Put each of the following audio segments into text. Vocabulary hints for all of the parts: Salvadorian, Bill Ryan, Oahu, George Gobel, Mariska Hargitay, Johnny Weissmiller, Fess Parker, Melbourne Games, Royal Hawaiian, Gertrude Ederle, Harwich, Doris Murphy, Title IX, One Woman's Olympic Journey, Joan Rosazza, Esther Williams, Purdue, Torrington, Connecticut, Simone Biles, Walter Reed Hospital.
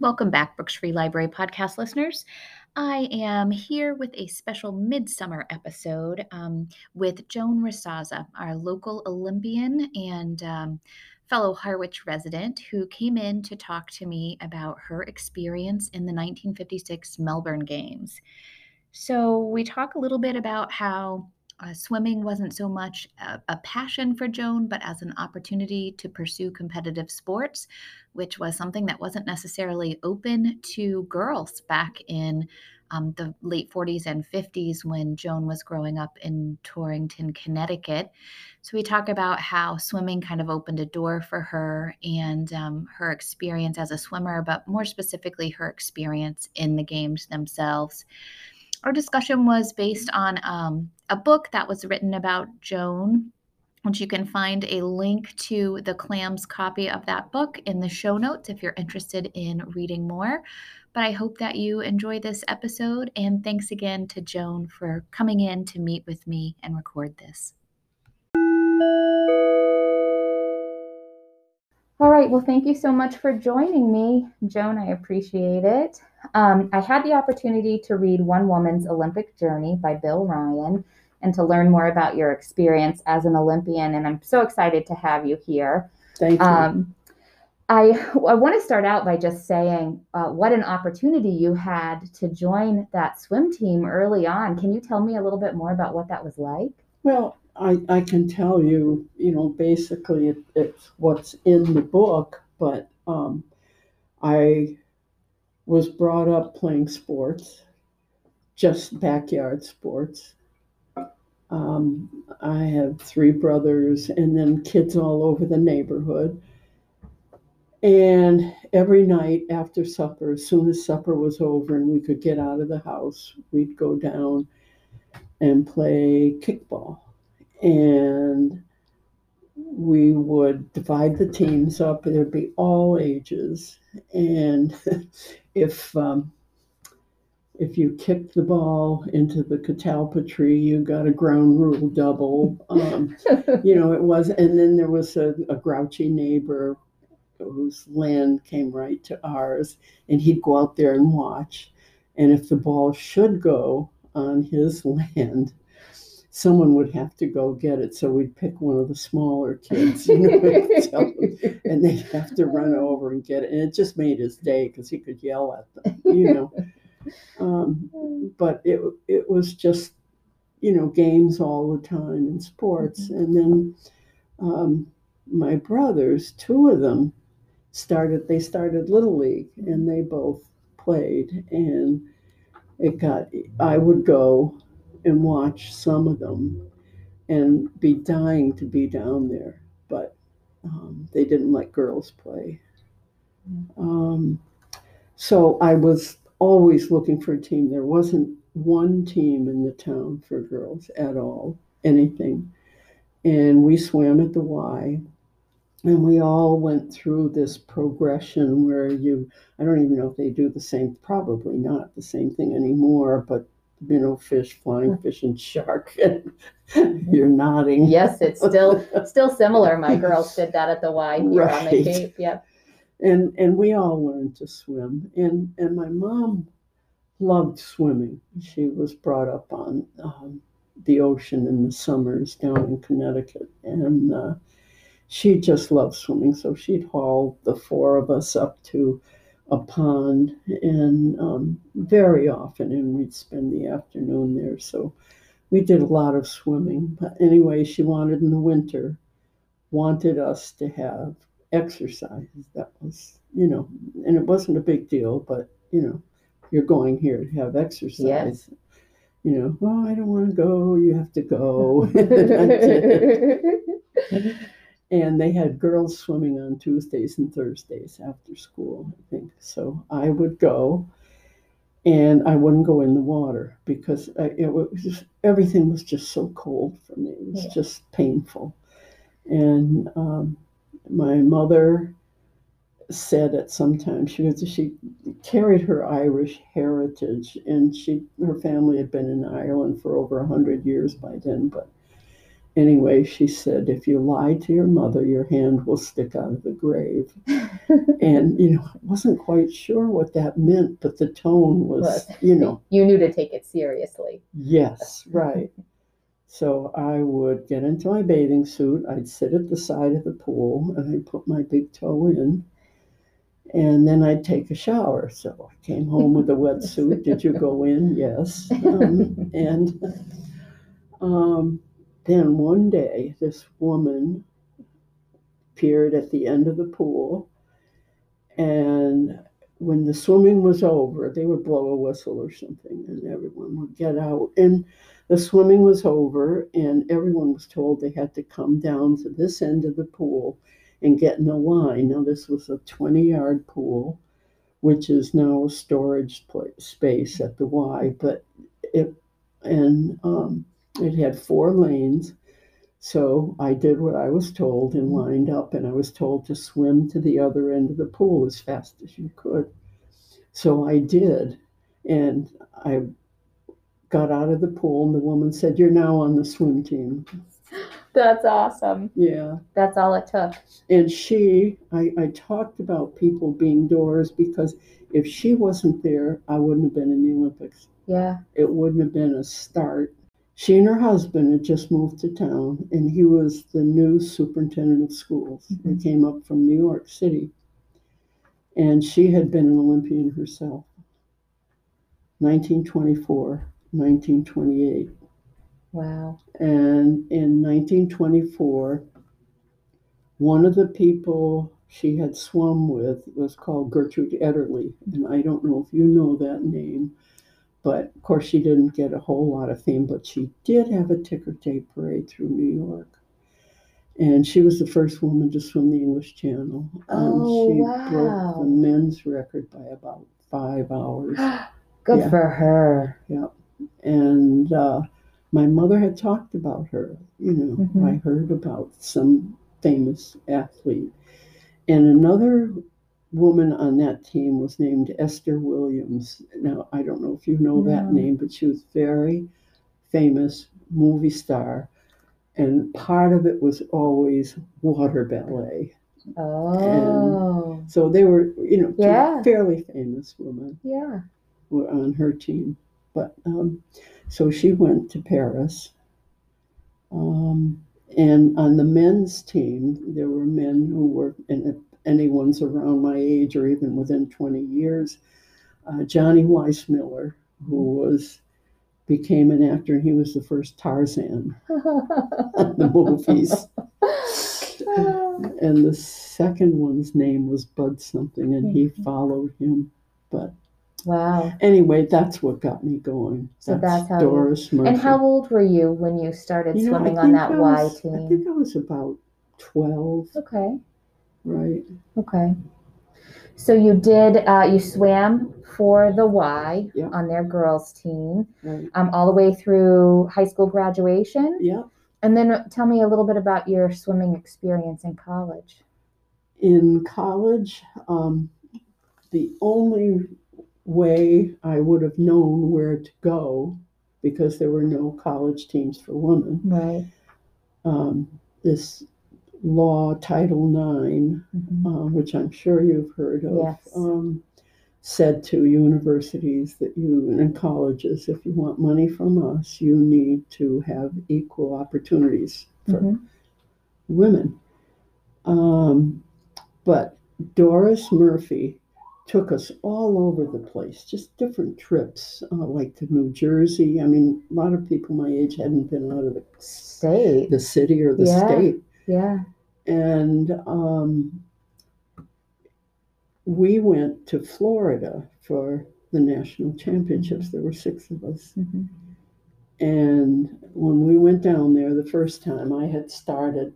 Welcome back, Brooks Free Library podcast listeners. I am here with a special midsummer episode with Joan Rosazza, our local Olympian and fellow Harwich resident, who came in to talk to me about her experience in the 1956 Melbourne Games. So we talk a little bit about how swimming wasn't so much a passion for Joan, but as an opportunity to pursue competitive sports, which was something that wasn't necessarily open to girls back in the late 40s and 50s when Joan was growing up in Torrington, Connecticut. So we talk about how swimming kind of opened a door for her and her experience as a swimmer, but more specifically her experience in the games themselves. Our discussion was based on a book that was written about Joan, which you can find a link to the Clams copy of that book in the show notes if you're interested in reading more. But I hope that you enjoy this episode, and thanks again to Joan for coming in to meet with me and record this. All right, well, thank you so much for joining me, Joan. I appreciate it. I had the opportunity to read One Woman's Olympic Journey by Bill Ryan and to learn more about your experience as an Olympian, and I'm so excited to have you here. Thank you. I want to start out by just saying what an opportunity you had to join that swim team early on. Can you tell me a little bit more about what that was like? Well, I can tell you, basically it's what's in the book, but I was brought up playing sports, just backyard sports. I have three brothers and then kids all over the neighborhood. And every night after supper, as soon as supper was over and we could get out of the house, we'd go down and play kickball. And we would divide the teams up. There'd be all ages. And if you kicked the ball into the catalpa tree, you got a ground rule double. It was. And then there was a grouchy neighbor whose land came right to ours. And he'd go out there and watch. And if the ball should go on his land, someone would have to go get it, so we'd pick one of the smaller kids, and they'd have to run over and get it. And it just made his day because he could yell at them, But it was just, games all the time and sports. Mm-hmm. And then my brothers, two of them, started Little League, and they both played. And I would go and watch some of them and be dying to be down there, but they didn't let girls play. So I was always looking for a team. There wasn't one team in the town for girls at all, anything. And we swam at the Y, and we all went through this progression where I don't even know if they do the same, probably not the same thing anymore, but fish, flying fish, and shark. You're nodding. Yes, it's still similar. My girls did that at the Y here on the Cape. Yep. And we all learned to swim. And my mom loved swimming. She was brought up on the ocean in the summers down in Connecticut. And she just loved swimming. So she'd haul the four of us up to a pond, and very often, and we'd spend the afternoon there. So we did a lot of swimming. But anyway, she wanted us to have exercise. That was, and it wasn't a big deal, but, you're going here to have exercise. Yes. Well, I don't want to go. You have to go. And they had girls swimming on Tuesdays and Thursdays after school, I think. So I would go, and I wouldn't go in the water because everything was just so cold for me. It was just painful. And my mother said at some time, she carried her Irish heritage, and her family had been in Ireland for over 100 years by then, but Anyway, she said, if you lie to your mother, your hand will stick out of the grave. And, you know, I wasn't quite sure what that meant, but the tone was, you know. You knew to take it seriously. Yes, right. So I would get into my bathing suit. I'd sit at the side of the pool, and I'd put my big toe in. And then I'd take a shower. So I came home with a wetsuit. Did you go in? Yes. Then one day, this woman appeared at the end of the pool, and when the swimming was over, they would blow a whistle or something, and everyone would get out. And the swimming was over, and everyone was told they had to come down to this end of the pool and get in a line. Now, this was a 20-yard pool, which is now a storage space at the Y, but it had 4 lanes, so I did what I was told and lined up, and I was told to swim to the other end of the pool as fast as you could. So I did, and I got out of the pool, and the woman said, "You're now on the swim team." That's awesome. Yeah. That's all it took. And I talked about people being doors, because if she wasn't there, I wouldn't have been in the Olympics. Yeah. It wouldn't have been a start. She and her husband had just moved to town, and he was the new superintendent of schools. Mm-hmm. He came up from New York City, and she had been an Olympian herself, 1924, 1928. Wow. And in 1924, one of the people she had swum with was called Gertrude Ederle, and I don't know if you know that name. But, of course, she didn't get a whole lot of fame, but she did have a ticker tape parade through New York. And she was the first woman to swim the English Channel. Oh, she broke the men's record by about 5 hours. Good for her. Yeah. And my mother had talked about her. You know, mm-hmm. I heard about some famous athlete. And another woman on that team was named Esther Williams. Now, I don't know if you know that name, but she was very famous movie star. And part of it was always water ballet. Oh. And so they were, you know, two fairly famous women. Yeah. Were on her team. But so she went to Paris. And on the men's team, there were men who were in a anyone's around my age or even within 20 years. Johnny Weissmiller, who became an actor, and he was the first Tarzan in the movies. And the second one's name was Bud something, and he followed him. But anyway, that's what got me going. So that's Doris Murphy. And how old were you when you started swimming on that Y team? I think I was about 12. Okay. Right. Okay. So you did, you swam for the Y on their girls team, all the way through high school graduation. Yeah. And then tell me a little bit about your swimming experience in college. In college, the only way I would have known where to go, because there were no college teams for women. Right. This law, Title IX, which I'm sure you've heard of, said to universities that and colleges, if you want money from us, you need to have equal opportunities for women. But Doris Murphy took us all over the place, just different trips, like to New Jersey. I mean, a lot of people my age hadn't been out of the state, the city or the state. Yeah. And we went to Florida for the national championships. There were 6 of us. Mm-hmm. And when we went down there the first time, I had started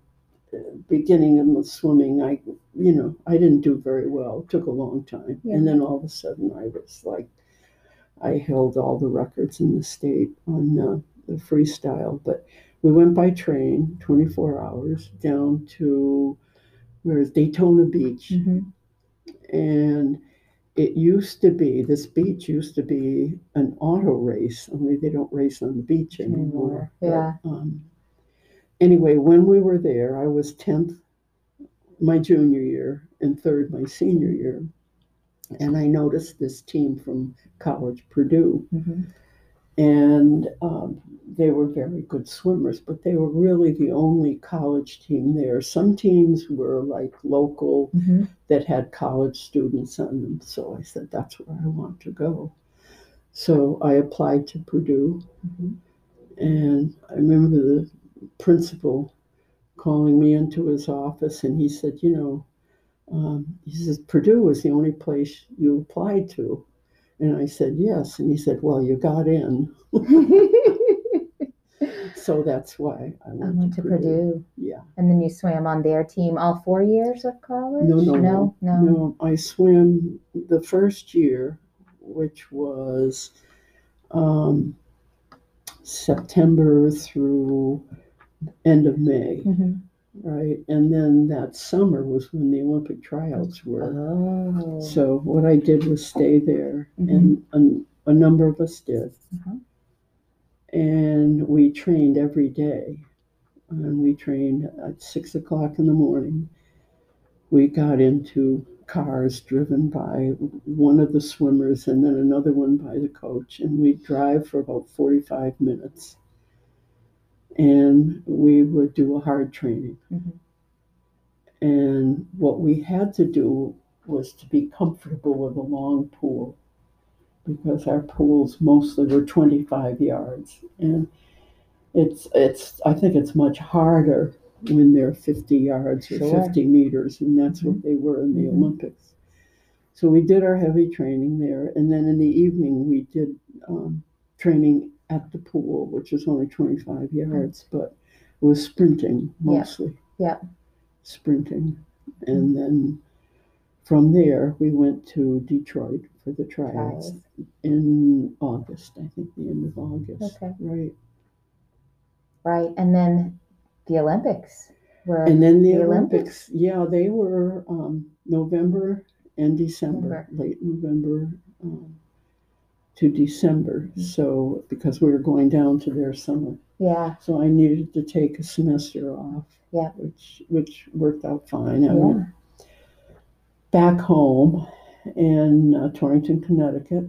beginning with swimming. I didn't do very well. It took a long time. Yeah. And then all of a sudden I held all the records in the state on the freestyle. But we went by train, 24 hours, down to Daytona Beach. Mm-hmm. And this beach used to be an auto race, only they don't race on the beach anymore. Yeah. But, Anyway, when we were there, I was 10th my junior year and 3rd my senior year. And I noticed this team from college, Purdue. Mm-hmm. And they were very good swimmers, but they were really the only college team there. Some teams were like local mm-hmm. that had college students on them. So I said, that's where I want to go. So I applied to Purdue. Mm-hmm. And I remember the principal calling me into his office, and he said, you know, he says, Purdue is the only place you applied to. And I said, yes. And he said, well, you got in. So that's why I went to Purdue. Yeah. And then you swam on their team all 4 years of college? No. I swam the first year, which was September through end of May. Mm-hmm. Right. And then that summer was when the Olympic tryouts were. Oh. So what I did was stay there, mm-hmm. and a number of us did. Uh-huh. And we trained every day. And we trained at 6 o'clock in the morning. We got into cars driven by one of the swimmers and then another one by the coach. And we'd drive for about 45 minutes. And we would do a hard training. Mm-hmm. And what we had to do was to be comfortable with a long pool, because our pools mostly were 25 yards. And it's I think it's much harder when they're 50 yards or sure. 50 meters, and that's mm-hmm. what they were in the mm-hmm. Olympics. So we did our heavy training there. And then in the evening, we did training at the pool, which is only 25 yards, but it was sprinting mostly. Yeah. Sprinting. And then from there, we went to Detroit for the tryouts in August, I think the end of August. Okay. Right. And then the Olympics were. And then the Olympics. Yeah, they were November and December, late November. To December, so because we were going down to their summer. Yeah. So I needed to take a semester off. Yeah. Which worked out fine. I went back home in Torrington, Connecticut,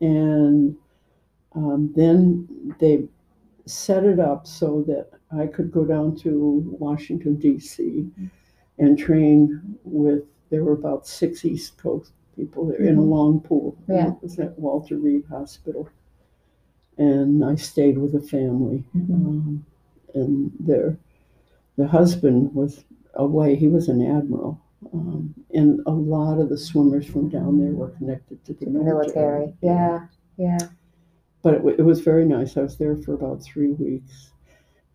and then they set it up so that I could go down to Washington, D.C. Mm-hmm. and train with, there were about 6 East Coast people there in a long pool. Yeah. It was at Walter Reed Hospital. And I stayed with a family. Mm-hmm. And the husband was away. He was an admiral. And a lot of the swimmers from down there were connected to the military. Yeah. But it was very nice. I was there for about 3 weeks.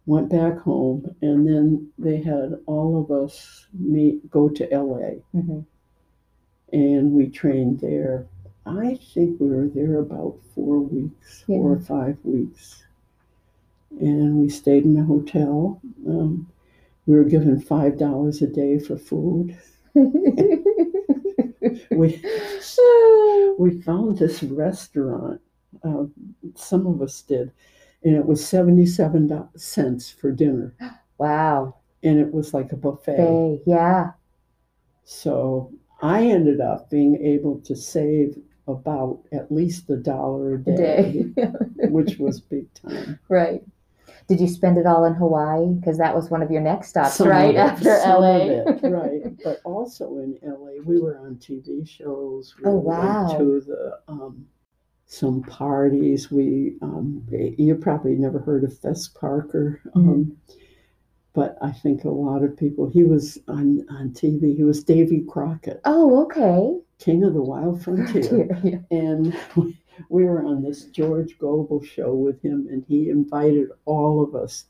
Went back home. And then they had all of us go to L.A. Mm-hmm. And we trained there. I think we were there about 4 weeks, 4 or 5 weeks. And we stayed in a hotel. We were given $5 a day for food. We found this restaurant, some of us did, and it was 77 cents for dinner. Wow. And it was like a buffet. Yeah. So I ended up being able to save about at least $1 a day. Which was big time. Right. Did you spend it all in Hawaii? Because that was one of your next stops, after L.A.? Right. But also in L.A., we were on TV shows. We went to some parties. You probably never heard of Fess Parker. But I think a lot of people, he was on TV, he was Davy Crockett. Oh, okay. King of the Wild Frontier. And we were on this George Gobel show with him, and he invited all of us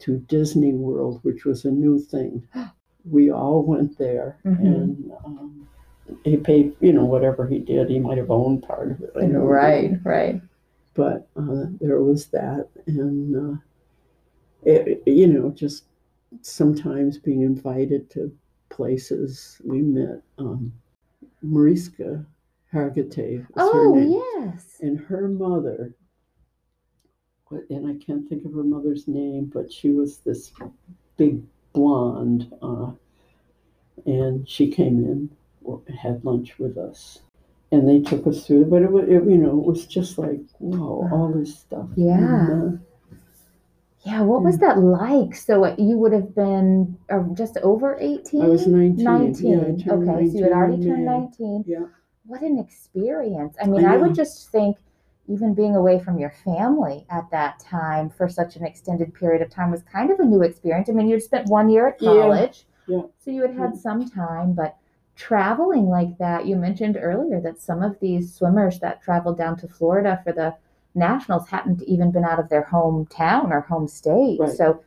to Disney World, which was a new thing. We all went there, mm-hmm. and he paid, whatever he did. He might have owned part of it. Right. But there was that, and just sometimes being invited to places. We met Mariska Hargitay. Yes. And her mother and I can't think of her mother's name, but she was this big blonde, and she came in, had lunch with us, and they took us through. But it was just like, whoa, all this stuff. Yeah. Yeah, what was that like? So you would have been just over 18? I was 19. 19. Yeah, I turned 19, so you had already turned 19. Yeah. What an experience. I mean, I would just think even being away from your family at that time for such an extended period of time was kind of a new experience. I mean, you'd spent 1 year at college, so you had some time, but traveling like that, you mentioned earlier that some of these swimmers that traveled down to Florida for the Nationals hadn't even been out of their hometown or home state, so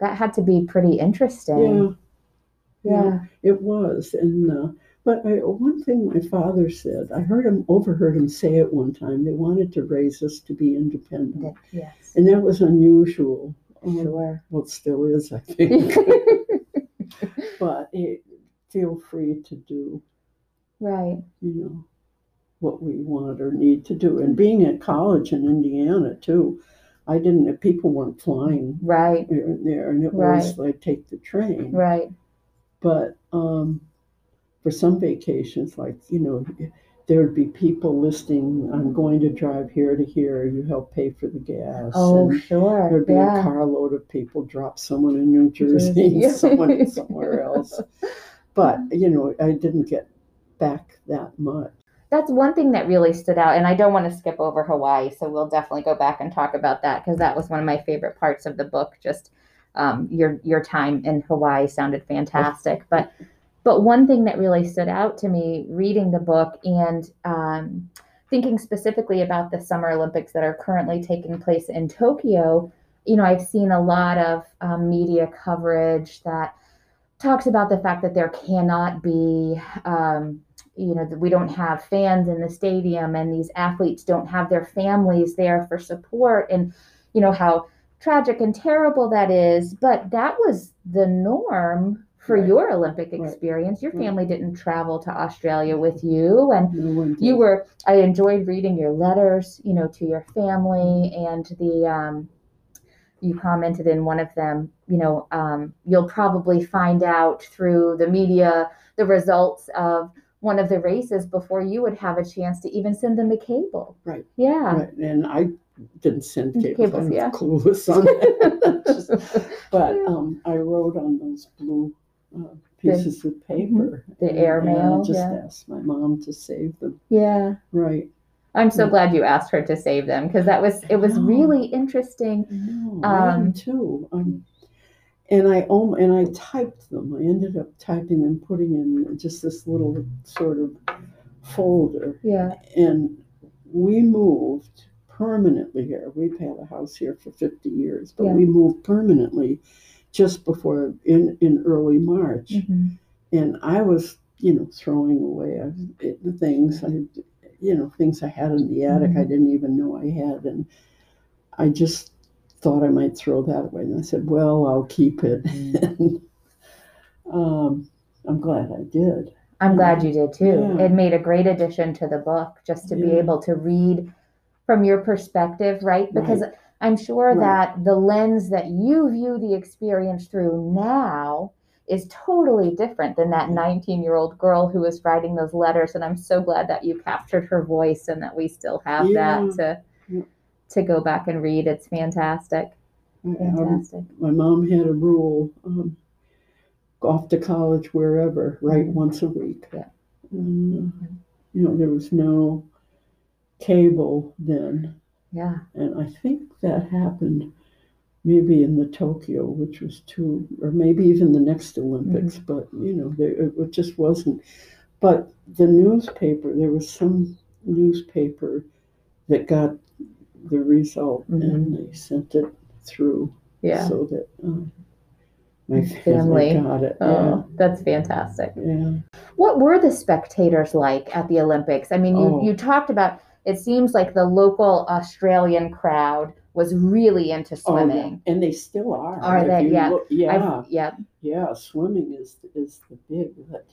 that had to be pretty interesting. Yeah, it was. And but one thing my father said, I overheard him say it one time. They wanted to raise us to be independent. Yes, and that was unusual. Sure. Well, it still is, I think. But feel free to do what we want or need to do. And being at college in Indiana too, people weren't flying here and there, and it was like take the train. Right. But for some vacations, like, there would be people listing, I'm going to drive here to here, you help pay for the gas. Oh, and sure. There'd be a carload of people, drop someone in New Jersey. Someone somewhere else. But, I didn't get back that much. That's one thing that really stood out, and I don't want to skip over Hawaii, so we'll definitely go back and talk about that, because that was one of my favorite parts of the book. Just your time in Hawaii sounded fantastic. But one thing that really stood out to me reading the book and thinking specifically about the Summer Olympics that are currently taking place in Tokyo, I've seen a lot of media coverage that talks about the fact that there cannot be we don't have fans in the stadium, and these athletes don't have their families there for support, and how tragic and terrible that is. But that was the norm for your Olympic experience. Your family didn't travel to Australia with you, and I enjoyed reading your letters, to your family, and the, you commented in one of them, you'll probably find out through the media the results of one of the races before you would have a chance to even send them a cable. Right. Yeah. Right. And I didn't send cables. I'm clueless on that. But I wrote on those blue pieces of paper. The airmail. I just asked my mom to save them. Yeah. Right. I'm so glad you asked her to save them, because it was really interesting. I am too. And I typed them. I ended up typing them, putting in just this little sort of folder. Yeah. And we moved permanently here. We've had a house here for 50 years, but we moved permanently just before in early March. Mm-hmm. And I was, throwing away the things things I had in the attic. Mm-hmm. I didn't even know I had, and I just thought I might throw that away, and I said, well, I'll keep it. And, I'm glad I did. I'm glad you did too. Yeah. It made a great addition to the book, just to be able to read from your perspective, right? Because I'm sure that the lens that you view the experience through now is totally different than that 19-year-old girl who was writing those letters, and I'm so glad that you captured her voice and that we still have that to go back and read. It's fantastic. Fantastic. My mom had a rule, go off to college, wherever, write once a week. Yeah. There was no cable then. Yeah. And I think that happened maybe in the Tokyo, which was two, or maybe even the next Olympics, but, it just wasn't. But the newspaper, there was some newspaper that got the result, and they sent it through so that my family got it. Oh, that's fantastic. Yeah. What were the spectators like at the Olympics? I mean, you talked about, it seems like the local Australian crowd was really into swimming. Oh, and they still are. Are they? Yeah. Yeah, swimming is the big, but,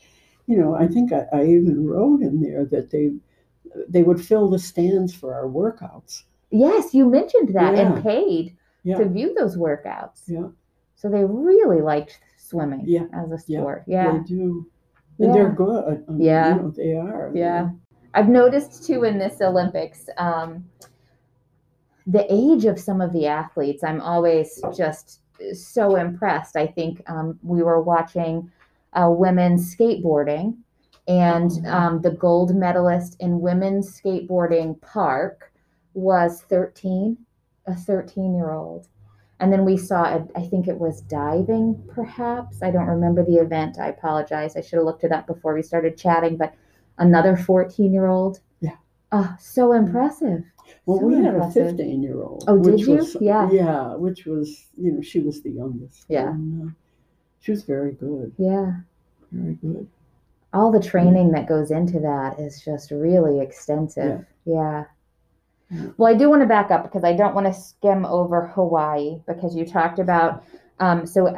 I think I even wrote in there that they would fill the stands for our workouts. Yes, you mentioned that, and paid to view those workouts. Yeah. So they really liked swimming as a sport. Yeah. They do. And they're good. I mean, you know, they are. Yeah. I've noticed, too, in this Olympics, the age of some of the athletes, I'm always just so impressed. I think we were watching women skateboarding, and the gold medalist in women's skateboarding park was 13, a 13-year-old. And then we saw, I think it was diving, perhaps. I don't remember the event. I apologize. I should have looked it up before we started chatting, but another 14-year-old. Yeah. Oh, so impressive. Well, so we had impressive. A 15-year-old. Oh, did you? Was, yeah, which was, you know, she was the youngest. Yeah. And, she was very good. Yeah. Very good. All the training that goes into that is just really extensive. Yeah. Well, I do want to back up because I don't want to skim over Hawaii, because you talked about, so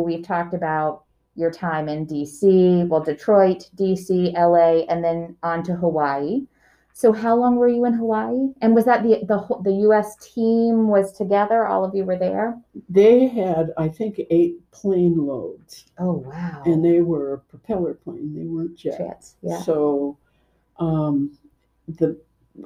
we've talked about your time in D.C., well, Detroit, D.C., L.A., and then on to Hawaii. So how long were you in Hawaii? And was that the U.S. team was together? All of you were there? They had, I think, 8 plane loads. Oh, wow. And they were a propeller plane. They weren't jets. Yeah. So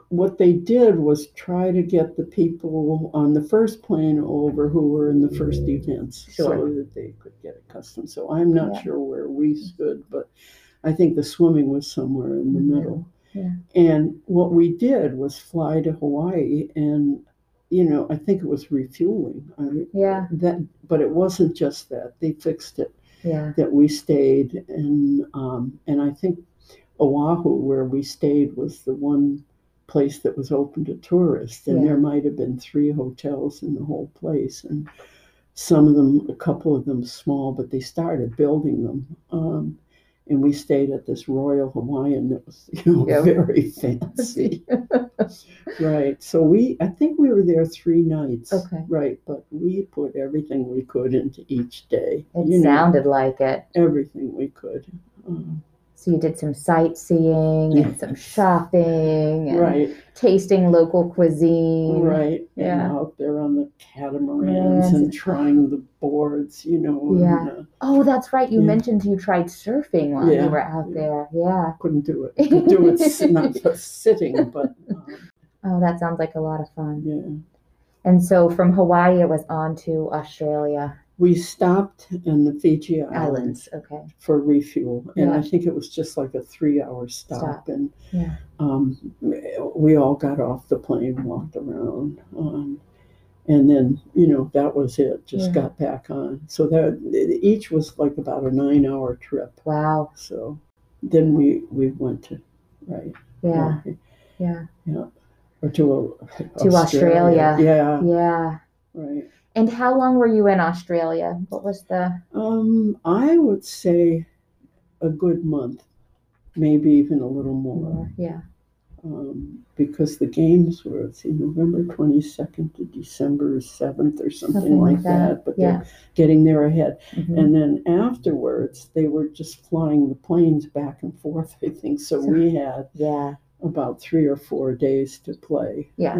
what they did was try to get the people on the first plane over who were in the first events so that they could get accustomed. So I'm not sure where we stood, but I think the swimming was somewhere in the middle. Yeah. And what we did was fly to Hawaii, and, you know, I think it was refueling. But it wasn't just that. They fixed it. Yeah. That we stayed, and I think Oahu, where we stayed, was the one place that was open to tourists, and there might have been 3 hotels in the whole place, and some of them, a couple of them small, but they started building them. And we stayed at this Royal Hawaiian that was, you know, very fancy. Right. So I think we were there 3 nights. Okay. Right. But we put everything we could into each day. It sounded like it. Everything we could. So you did some sightseeing and some shopping and tasting local cuisine. Right. Yeah. And out there on the catamarans and trying the boards, you know. Yeah. And, that's right. You mentioned you tried surfing while you were out there. Yeah. Couldn't do it. Could do it not just sitting, but. Oh, that sounds like a lot of fun. Yeah. And so from Hawaii, it was on to Australia. We stopped in the Fiji Islands for refuel, and I think it was just like a 3-hour stop. And we all got off the plane, walked around, and then, you know, that was it. Just got back on. So that each was like about a 9-hour trip. Wow! So then we went to or to Australia. Yeah. Right. And how long were you in Australia? What was the... I would say a good month, maybe even a little more. Yeah. Because the games were, let's see, November 22nd to December 7th or something like that. But they're getting there ahead. Mm-hmm. And then afterwards, they were just flying the planes back and forth, I think. So we had about 3 or 4 days to play. Yeah.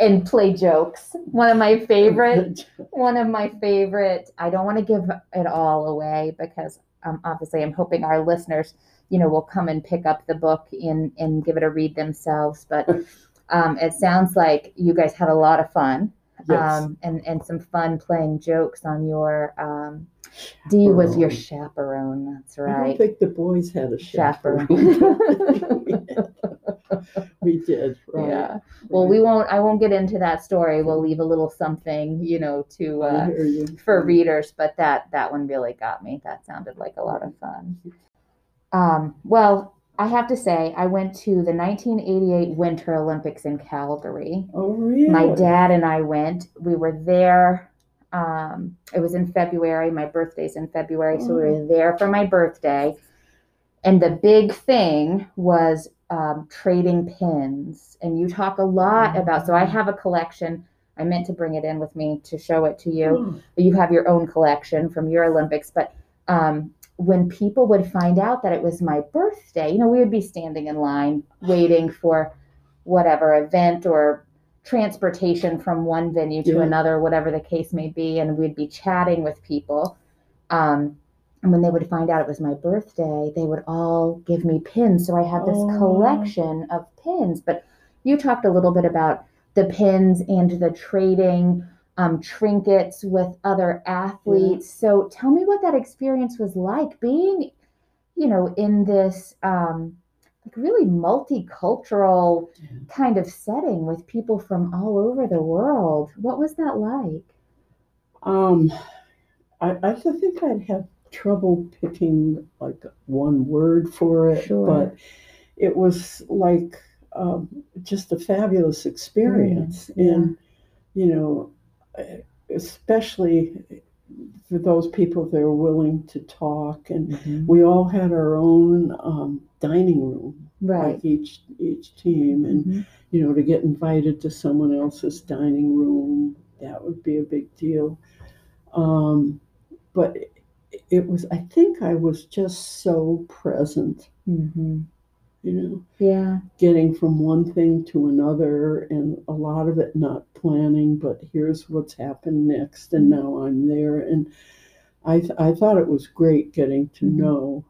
And play jokes. One of my favorite. I don't want to give it all away because obviously I'm hoping our listeners, you know, will come and pick up the book and give it a read themselves. But it sounds like you guys had a lot of fun. Yes. And some fun playing jokes on your Dee was your chaperone. That's right. I don't think the boys had a chaperone. We did. Right? Yeah. Well, I won't get into that story. We'll leave a little something, you know, to for readers. But that one really got me. That sounded like a lot of fun. Well, I have to say, I went to the 1988 Winter Olympics in Calgary. Oh, really? My dad and I went. We were there. It was in February. My birthday's in February, so we were there for my birthday. And the big thing was trading pins. And you talk a lot about, so I have a collection. I meant to bring it in with me to show it to you. But you have your own collection from your Olympics. But when people would find out that it was my birthday, you know, we would be standing in line waiting for whatever event or transportation from one venue to another, whatever the case may be. And we'd be chatting with people. And when they would find out it was my birthday, they would all give me pins. So I had this collection of pins. But you talked a little bit about the pins and the trading trinkets with other athletes. So tell me what that experience was like being, you know, in this like really multicultural kind of setting with people from all over the world. What was that like? I think I'd have trouble picking like one word for it, but it was like just a fabulous experience. And, you know, especially for those people that are willing to talk. And we all had our own dining room, like each team. And, you know, to get invited to someone else's dining room, that would be a big deal. But it was, I think I was just so present, you know, getting from one thing to another, and a lot of it not planning, but here's what's happened next, and now I'm there. And I thought it was great getting to know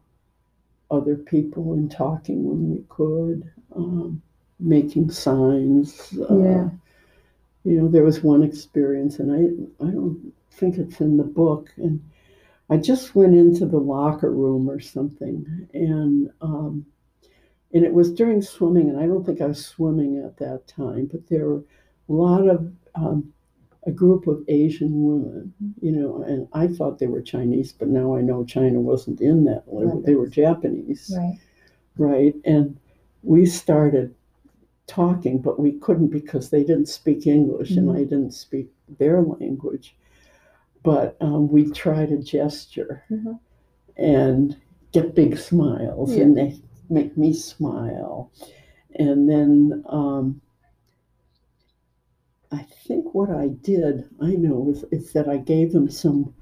other people and talking when we could, making signs. You know, there was one experience, and I don't think it's in the book, and I just went into the locker room or something, and it was during swimming, and I don't think I was swimming at that time, but there were a lot of a group of Asian women, you know, and I thought they were Chinese, but now I know China wasn't in that one. They were Japanese, right? And we started talking, but we couldn't because they didn't speak English, and I didn't speak their language. But we try to gesture and get big smiles, and they make me smile. And then I think what I did, I know, is that I gave them some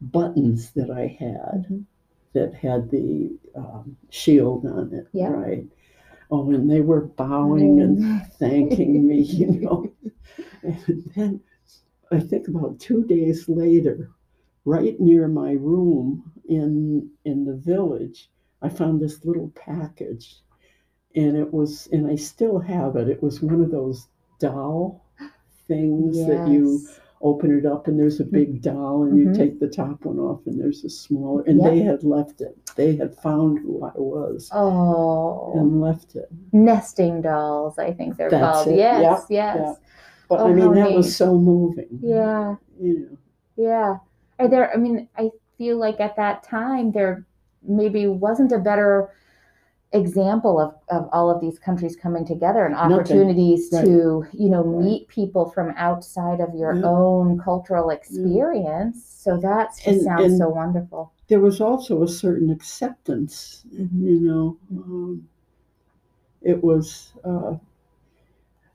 buttons that I had that had the shield on it, right? Oh, and they were bowing and thanking me, you know. And then I think about 2 days later, right near my room in the village, I found this little package, and it was, and I still have it. It was one of those doll things that you open it up, and there's a big doll, and you take the top one off, and there's a smaller. And they had left it. They had found who I was. Oh, and left it. Nesting dolls, I think they're called. Yes, yes. Yeah. But I mean, that was so moving. You know. Are there, I mean, I feel like at that time there maybe wasn't a better example of all of these countries coming together and opportunities to, you know, meet people from outside of your own cultural experience. So that just sounds so wonderful. There was also a certain acceptance, you know. It was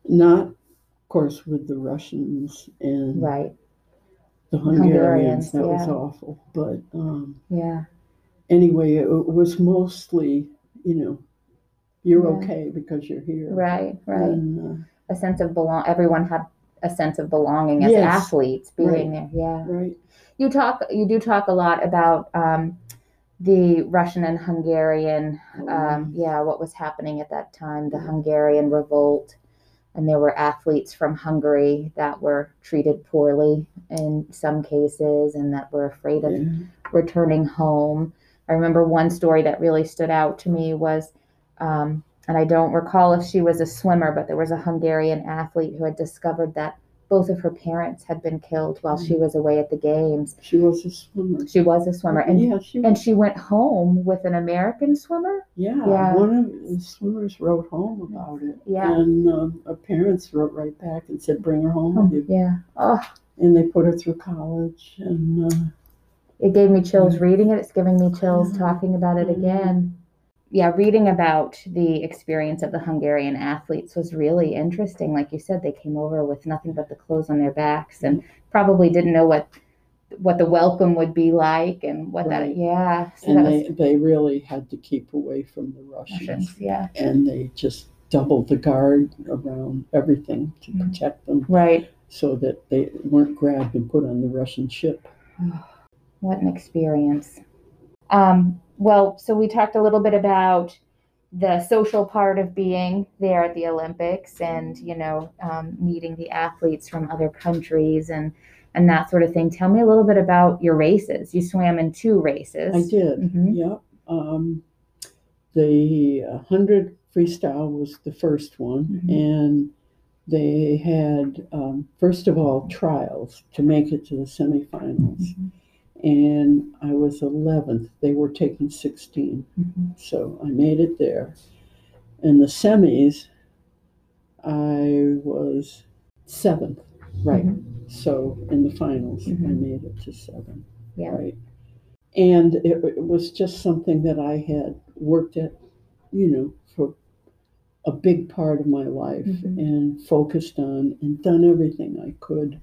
not, of course, with the Russians and the Hungarians, that was awful. But anyway, it was mostly, you know, you're okay because you're here. And, a sense of belonging. Everyone had a sense of belonging as athletes, being there. You do talk a lot about the Russian and Hungarian, what was happening at that time, the Hungarian revolt. And there were athletes from Hungary that were treated poorly in some cases and that were afraid of returning home. I remember one story that really stood out to me was, and I don't recall if she was a swimmer, but there was a Hungarian athlete who had discovered that both of her parents had been killed while she was away at the games. She was a swimmer. And, and she went home with an American swimmer. One of the swimmers wrote home about it. And her parents wrote right back and said, bring her home with you. And they put her through college. And it gave me chills reading it. It's giving me chills talking about it again. Yeah, reading about the experience of the Hungarian athletes was really interesting. Like you said, they came over with nothing but the clothes on their backs and probably didn't know what the welcome would be like and what that, So and that they really had to keep away from the Russians. And they just doubled the guard around everything to protect them. Right. So that they weren't grabbed and put on the Russian ship. What an experience. Well, so we talked a little bit about the social part of being there at the Olympics and, you know, meeting the athletes from other countries and that sort of thing. Tell me a little bit about your races. You swam in two races. I did, yeah. The 100 freestyle was the first one. And they had, first of all, trials to make it to the semifinals. And I was 11th. They were taking 16. So I made it there. In the semis, I was 7th, right? So in the finals, I made it to 7th, right? And it was just something that I had worked at, you know, for a big part of my life and focused on and done everything I could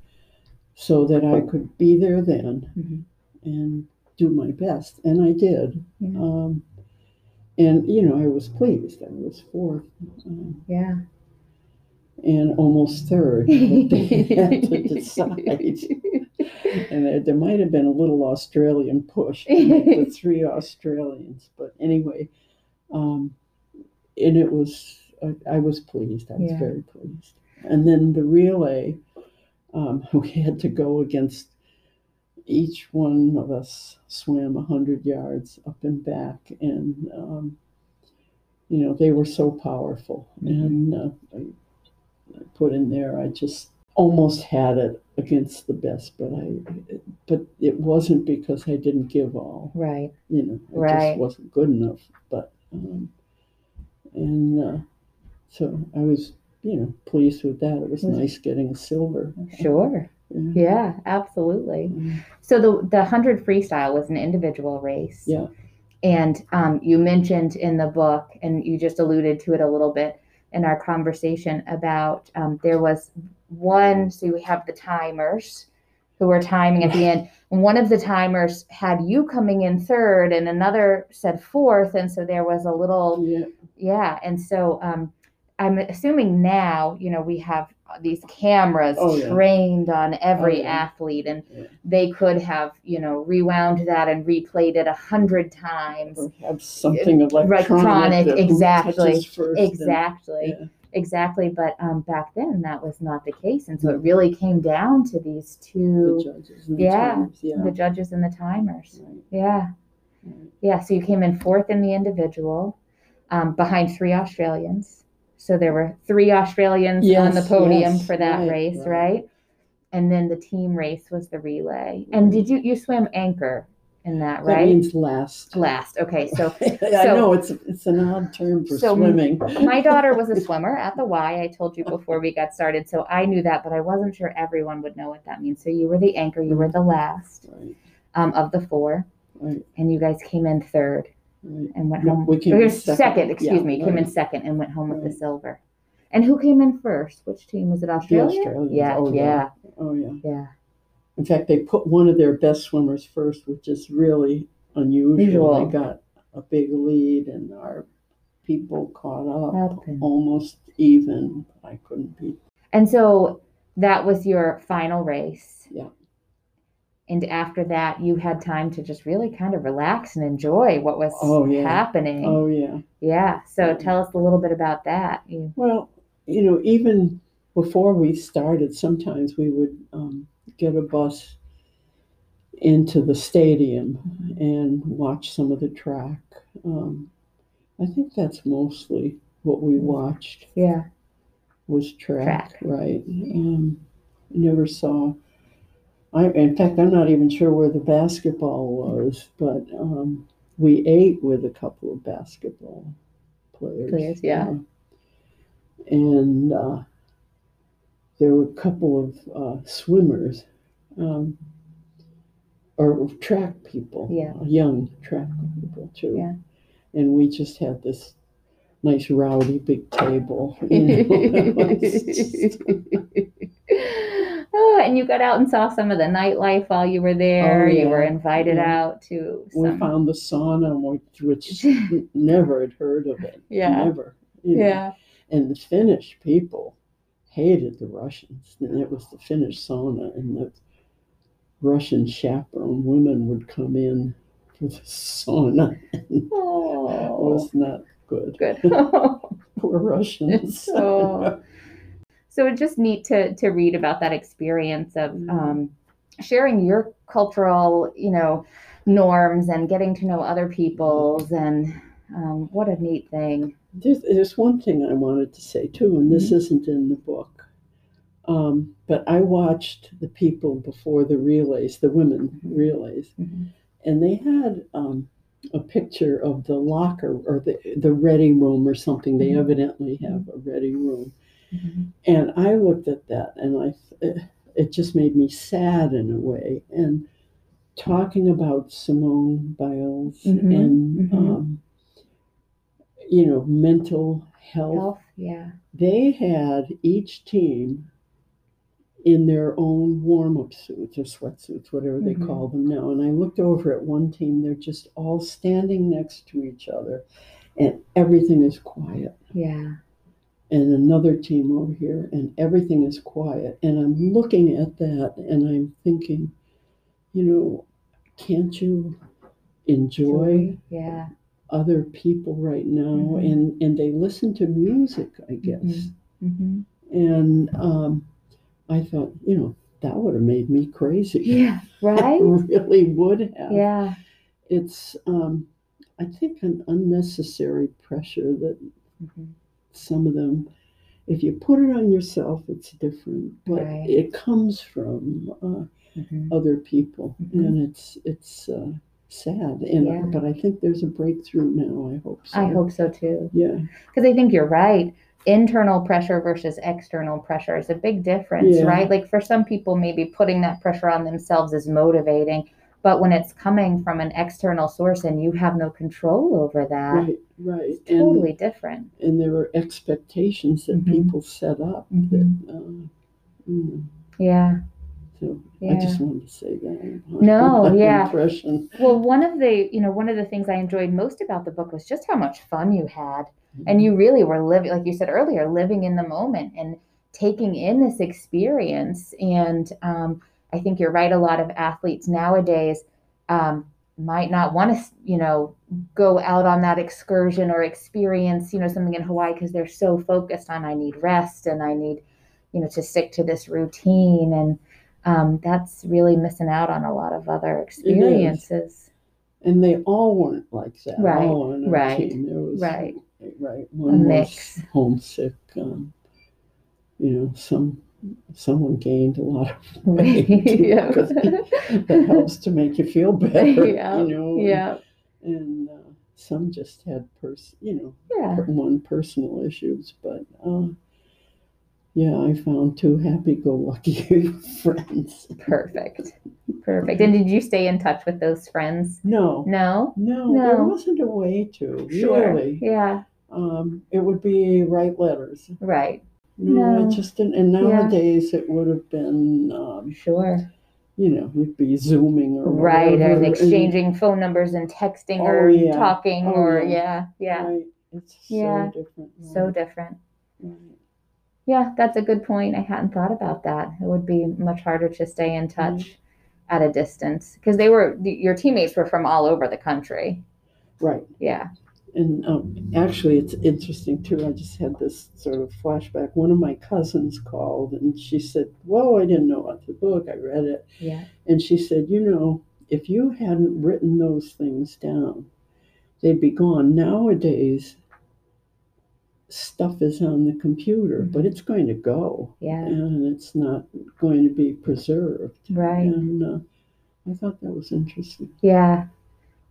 so that I could be there then and do my best. And I did. And, you know, I was pleased. I was 4th. And almost 3rd. But they had to decide. And there might have been a little Australian push to make the 3 Australians. But anyway, and it was... I was pleased. I was very pleased. And then the relay, we had to go against, each one of us swam 100 yards up and back. And, you know, they were so powerful. And I put in there, I just almost had it against the best, but it wasn't because I didn't give all. Right. You know, I just wasn't good enough. But, and... so I was, you know, pleased with that. It was nice getting a silver. Sure. Yeah, absolutely. So the 100 freestyle was an individual race. Yeah. And you mentioned in the book, and you just alluded to it a little bit in our conversation about there was one, so we have the timers who were timing at the end. And one of the timers had you coming in 3rd and another said 4th. And so there was a little, and so, I'm assuming now, you know, we have these cameras trained on every athlete, and they could have, you know, rewound that and replayed it 100 times. Or have something electronic. Exactly. But back then, that was not the case, and so it really came down to these two, the judges and the timers. The judges and the timers. So you came in 4th in the individual, behind 3 Australians. So there were 3 Australians on the podium for that race, right? And then the team race was the relay. And did you swam anchor in that, right? That means last. Last, okay. So I know it's an odd term for swimming. My daughter was a swimmer at the Y, I told you before we got started. So I knew that, but I wasn't sure everyone would know what that means. So you were the anchor, you were the last of the 4. Right. And you guys came in 3rd. And went home. We came in second, came in 2nd and went home with the silver. And who came in 1st? Which team was it? Australia? Yeah. In fact, they put one of their best swimmers 1st, which is really unusual. They got a big lead, and our people caught up, almost even. I couldn't beat. And so that was your final race. Yeah. And after that, you had time to just really kind of relax and enjoy what was happening. So tell us a little bit about that. Well, you know, even before we started, sometimes we would get a bus into the stadium and watch some of the track. I think that's mostly what we watched. Yeah. Was track. Right. Never saw... in fact, I'm not even sure where the basketball was, but we ate with a couple of basketball players. And there were a couple of swimmers, or track people, young track people too. And we just had this nice rowdy big table. You know? And you got out and saw some of the nightlife while you were there. You were invited out to. We found the sauna, which never had heard of it. Never. You know. And the Finnish people hated the Russians, and it was the Finnish sauna, and the Russian chaperone women would come in for the sauna. Oh, it was not good. Good. Poor Russians. So it's just neat to read about that experience of sharing your cultural, norms and getting to know other people's, and what a neat thing. There's one thing I wanted to say, too, and this isn't in the book, but I watched the people before the relays, the women relays, and they had a picture of the locker or the ready room or something. They evidently have a ready room. And I looked at that, and it just made me sad in a way. And talking about Simone Biles and, mental health. Yeah. They had each team in their own warm-up suits or sweatsuits, whatever they call them now. And I looked over at one team, they're just all standing next to each other, and everything is quiet. Yeah. And another team over here, and everything is quiet. And I'm looking at that, and I'm thinking, can't you enjoy other people right now? And they listen to music, I guess. And I thought, that would have made me crazy. Yeah, right? It really would have. Yeah. It's, I think, an unnecessary pressure that... Some of them, if you put it on yourself, it's different, but it comes from other people, and it's sad. And but I think there's a breakthrough now. I hope so. I hope so too. Yeah, because I think you're right. Internal pressure versus external pressure is a big difference, right? Like for some people, maybe putting that pressure on themselves is motivating, but when it's coming from an external source and you have no control over that, right. It's totally different. And there were expectations that people set up. That, So I just wanted to say that. No, impression. Well, one of the things I enjoyed most about the book was just how much fun you had. And you really were living, like you said earlier, living in the moment and taking in this experience. And, I think you're right. A lot of athletes nowadays might not want to, go out on that excursion or experience, something in Hawaii because they're so focused on I need rest and I need, to stick to this routine. And that's really missing out on a lot of other experiences. And they all weren't like that. Right. All on our team. There was, right. One mix. Was homesick. Someone gained a lot of weight because that helps to make you feel better, And some just had one personal issues, but I found two happy-go-lucky friends. Perfect. And did you stay in touch with those friends? No. There wasn't a way to really. Yeah. It would be write letters. Right. No, I just didn't. And nowadays it would have been, we'd be Zooming or whatever. Right, or exchanging phone numbers and texting or talking Right. It's so different. Right? So different. Right. Yeah, that's a good point. I hadn't thought about that. It would be much harder to stay in touch at a distance because your teammates were from all over the country. Right. Yeah. And actually, it's interesting, too. I just had this sort of flashback. One of my cousins called, and she said, whoa, I didn't know about the book. I read it. Yeah. And she said, if you hadn't written those things down, they'd be gone. Nowadays, stuff is on the computer, but it's going to go. Yeah. And it's not going to be preserved. Right. And I thought that was interesting. Yeah.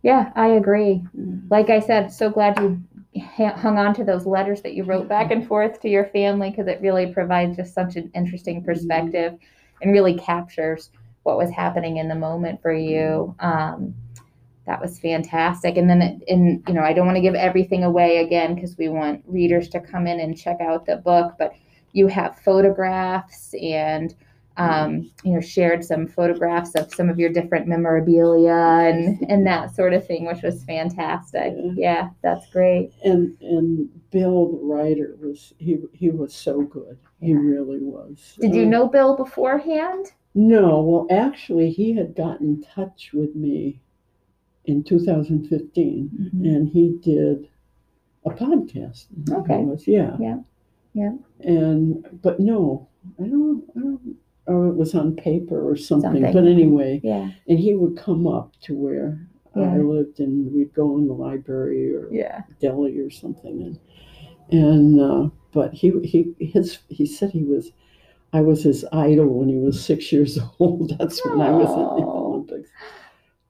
Yeah, I agree. Like I said, so glad you hung on to those letters that you wrote back and forth to your family because it really provides just such an interesting perspective and really captures what was happening in the moment for you. That was fantastic. And then, I don't want to give everything away again because we want readers to come in and check out the book, but you have photographs and you know, shared some photographs of some of your different memorabilia and that sort of thing, which was fantastic. Yeah, that's great. And Bill, the writer, was he was so good. Yeah. He really was. Did you know Bill beforehand? No. Well, actually, he had gotten in touch with me in 2015, mm-hmm. and he did a podcast. Okay. Yeah. But no, I don't. Or it was on paper or something. But anyway, yeah. And he would come up to where I lived, and we'd go in the library or deli or something. And but he said I was his idol when he was 6 years old. That's when I was in the Olympics.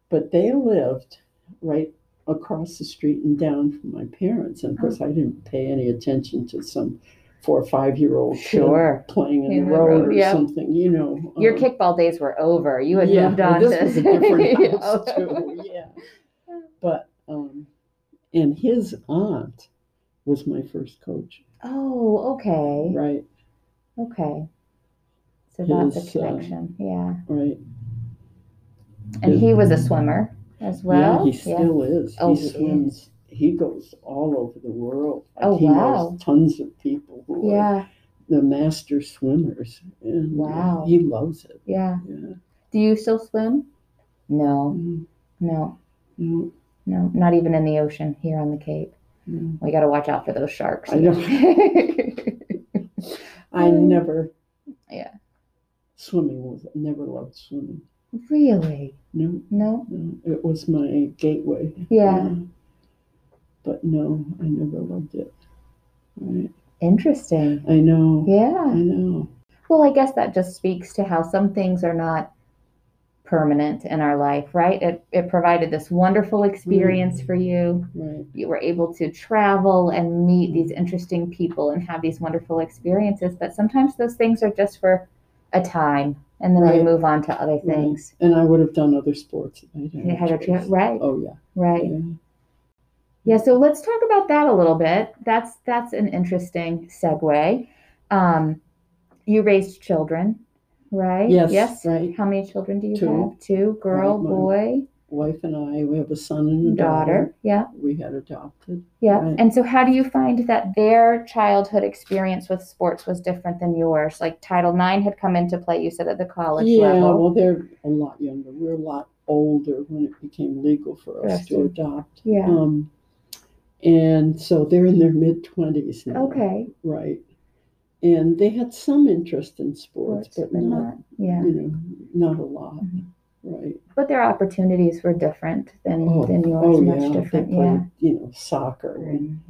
But they lived right across the street and down from my parents, and of course I didn't pay any attention to some 4 or 5 year old kid playing in the road or something, you know. Your kickball days were over. You had moved on to this was a different house too. Yeah. But and his aunt was my first coach. Oh, okay. Right. Okay. So that's a connection. Right. And he was a swimmer as well. Yeah, he still is. Oh, he swims. He goes all over the world. He knows tons of people who are the master swimmers. And, he loves it. Yeah. Do you still swim? No. Mm. No. Mm. No. Not even in the ocean, here on the Cape. Mm. We got to watch out for those sharks. I know. I never. Yeah. Never loved swimming. Really? No. It was my gateway. Yeah. But no, I never loved it. Right. Interesting. I know. Yeah. I know. Well, I guess that just speaks to how some things are not permanent in our life, right? It provided this wonderful experience for you. Right. You were able to travel and meet these interesting people and have these wonderful experiences. But sometimes those things are just for a time. And then we move on to other things. And I would have done other sports. You had a chance, right? Oh, yeah. Right. Yeah. Yeah, so let's talk about that a little bit. That's an interesting segue. You raised children, right? Yes. Right. How many children do you have? Two, girl, boy. Wife and I, we have a son and a daughter. Yeah. We had adopted. Yeah. Right. And so how do you find that their childhood experience with sports was different than yours? Like Title IX had come into play, you said, at the college level. Yeah, well, they're a lot younger. We're a lot older when it became legal for us to adopt. Yeah. And so they're in their mid-20s now. Okay. Right. And they had some interest in sports but not, not a lot. Mm-hmm. Right. But their opportunities were different than yours. Different. They played, soccer. And,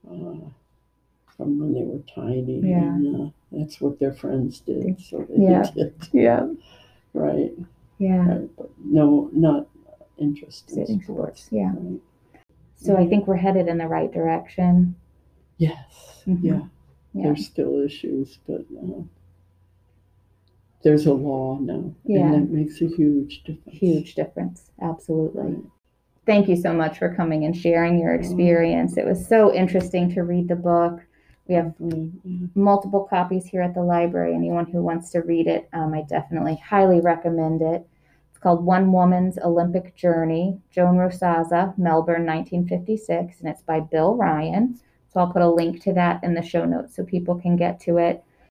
from when they were tiny. Yeah. And, that's what their friends did. So they did. Yeah. Right. Yeah. Right. But no, not interested in sports. Yeah. Right. So I think we're headed in the right direction. Yes. Mm-hmm. Yeah. There's still issues, but there's a law now. Yeah. And that makes a huge difference. Huge difference. Absolutely. Right. Thank you so much for coming and sharing your experience. It was so interesting to read the book. We have multiple copies here at the library. Anyone who wants to read it, I definitely highly recommend it. Called One Woman's Olympic Journey, Joan Rosazza, Melbourne, 1956, and it's by Bill Ryan. So I'll put a link to that in the show notes so people can get to it.